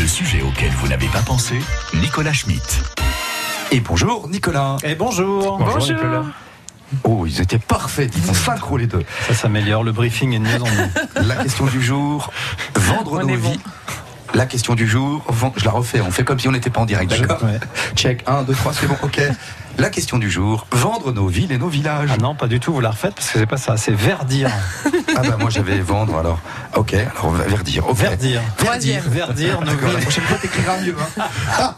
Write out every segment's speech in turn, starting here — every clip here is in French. Le sujet auquel vous n'avez pas pensé, Nicolas Schmitt. Et bonjour Nicolas. Et bonjour. Bonjour Nicolas. Oh, ils étaient parfaits, ils sont synchro les deux. Ça s'améliore, le briefing est de mieux en mieux. La question du jour, vendre nos vies. La question du jour, je la refais, on fait comme si on n'était pas en direct, d'accord, ouais. Check, 1, 2, 3, c'est bon, ok. La question du jour, vendre nos villes et nos villages. Ah non, pas du tout, vous la refaites parce que c'est pas ça, c'est verdir. Ah bah moi j'avais vendre alors. Ok, alors verdir. Okay. Verdir nos villes. La prochaine fois t'écriras mieux. Hein.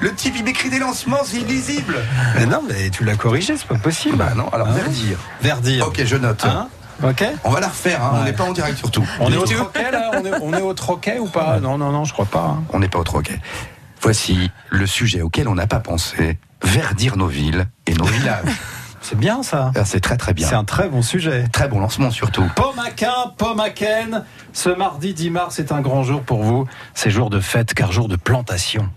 Le type il m'écrit des lancements, c'est illisible. Mais non, mais tu l'as corrigé, c'est pas possible. Bah non, alors verdir. Verdir. Ok, je note. Hein. Okay. On va la refaire, hein. Ouais. On n'est pas en direct surtout. On est au troquet là, on est au troquet ou pas? Non, je crois pas. Hein. On n'est pas au troquet. Voici le sujet auquel on n'a pas pensé, verdir nos villes et nos villages. C'est bien ça. C'est très très bien. C'est un très bon sujet. Très bon lancement surtout. Pomakin, Pomaken, ce mardi 10 mars est un grand jour pour vous. C'est jour de fête car jour de plantation.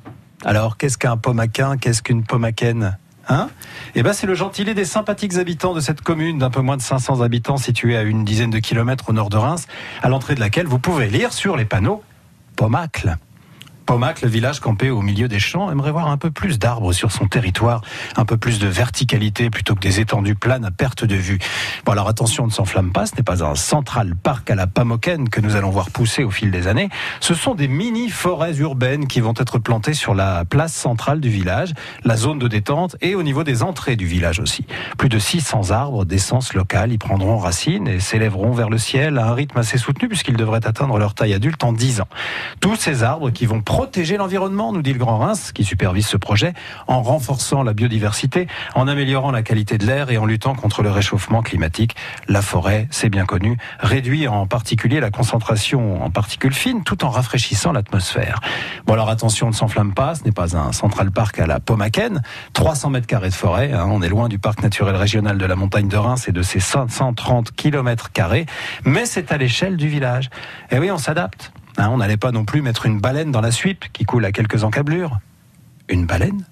Alors qu'est-ce qu'un Pomakin? Qu'est-ce qu'une Pomaken? Hein ? Eh ben, c'est le gentilé des sympathiques habitants de cette commune d'un peu moins de 500 habitants située à une dizaine de kilomètres au nord de Reims, à l'entrée de laquelle vous pouvez lire sur les panneaux Pomacle. Pomacle, village campé au milieu des champs, aimerait voir un peu plus d'arbres sur son territoire, un peu plus de verticalité plutôt que des étendues planes à perte de vue. Bon alors attention, on ne s'enflamme pas, ce n'est pas un central parc à la Pomaken que nous allons voir pousser au fil des années. Ce sont des mini-forêts urbaines qui vont être plantées sur la place centrale du village, la zone de détente et au niveau des entrées du village aussi. Plus de 600 arbres d'essence locale y prendront racine et s'élèveront vers le ciel à un rythme assez soutenu puisqu'ils devraient atteindre leur taille adulte en 10 ans. Tous ces arbres qui vont protéger l'environnement, nous dit le Grand Reims, qui supervise ce projet, en renforçant la biodiversité, en améliorant la qualité de l'air et en luttant contre le réchauffement climatique. La forêt, c'est bien connu, réduit en particulier la concentration en particules fines, tout en rafraîchissant l'atmosphère. Bon alors attention, on ne s'enflamme pas, ce n'est pas un central parc à la Pomaken, 300 mètres carrés de forêt, hein, on est loin du parc naturel régional de la montagne de Reims et de ses 530 km carrés, mais c'est à l'échelle du village. Et oui, on s'adapte. Hein, on n'allait pas non plus mettre une baleine dans la suite qui coule à quelques encablures. Une baleine?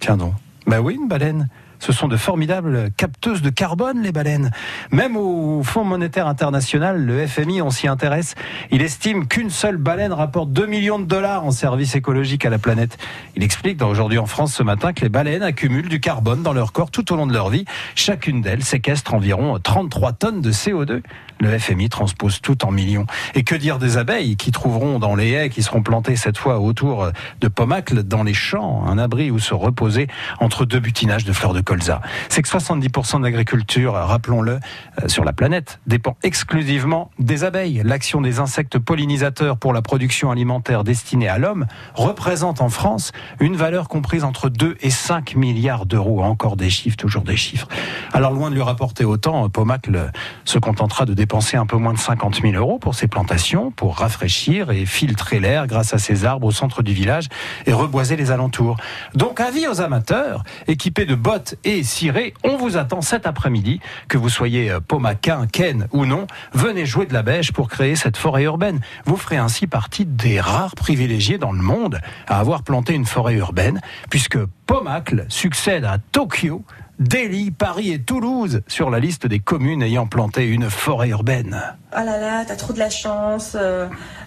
Tiens donc. Ben oui, une baleine. Ce sont de formidables capteuses de carbone, les baleines. Même au Fonds monétaire international, le FMI, on s'y intéresse. Il estime qu'une seule baleine rapporte 2 millions de dollars en services écologiques à la planète. Il explique dans Aujourd'hui en France ce matin que les baleines accumulent du carbone dans leur corps tout au long de leur vie. Chacune d'elles séquestre environ 33 tonnes de CO2. Le FMI transpose tout en millions. Et que dire des abeilles qui trouveront dans les haies qui seront plantées cette fois autour de Pomacle, dans les champs, un abri où se reposer entre deux butinages de fleurs de colza. C'est que 70% de l'agriculture, rappelons-le, sur la planète, dépend exclusivement des abeilles. L'action des insectes pollinisateurs pour la production alimentaire destinée à l'homme représente en France une valeur comprise entre 2 et 5 milliards d'euros. Encore des chiffres, toujours des chiffres. Alors loin de lui rapporter autant, Pomacle se contentera de dépenser un peu moins de 50 000 euros pour ses plantations, pour rafraîchir et filtrer l'air grâce à ses arbres au centre du village et reboiser les alentours. Donc avis aux amateurs, équipés de bottes et ciré, on vous attend cet après-midi, que vous soyez Pomakin, Ken ou non, venez jouer de la bêche pour créer cette forêt urbaine. Vous ferez ainsi partie des rares privilégiés dans le monde à avoir planté une forêt urbaine, puisque Pomacle succède à Tokyo, Delhi, Paris et Toulouse sur la liste des communes ayant planté une forêt urbaine. Ah là là, t'as trop de la chance,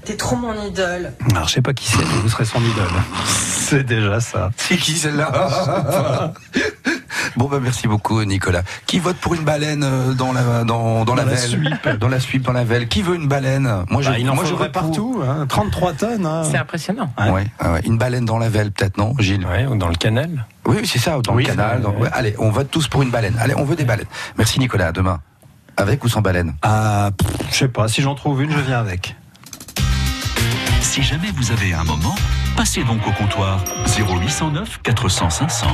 t'es trop mon idole. Alors je sais pas qui c'est, mais vous serez son idole. C'est déjà ça. C'est qui celle-là? Bon ben merci beaucoup Nicolas. Qui vote pour une baleine dans la velle? Qui veut une baleine? Moi je vote partout, hein, 33 tonnes. Hein. C'est impressionnant. Hein. Ouais, une baleine dans la velle peut-être, non Gilles? Ouais, ou dans le canal. Oui, c'est ça, dans le canal. Dans... Ouais, allez, on vote tous pour une baleine. Allez, on veut des baleines. Merci Nicolas, à demain. Avec ou sans baleine? Je sais pas, si j'en trouve une, je viens avec. Si jamais vous avez un moment, passez donc au comptoir 0809 400 500.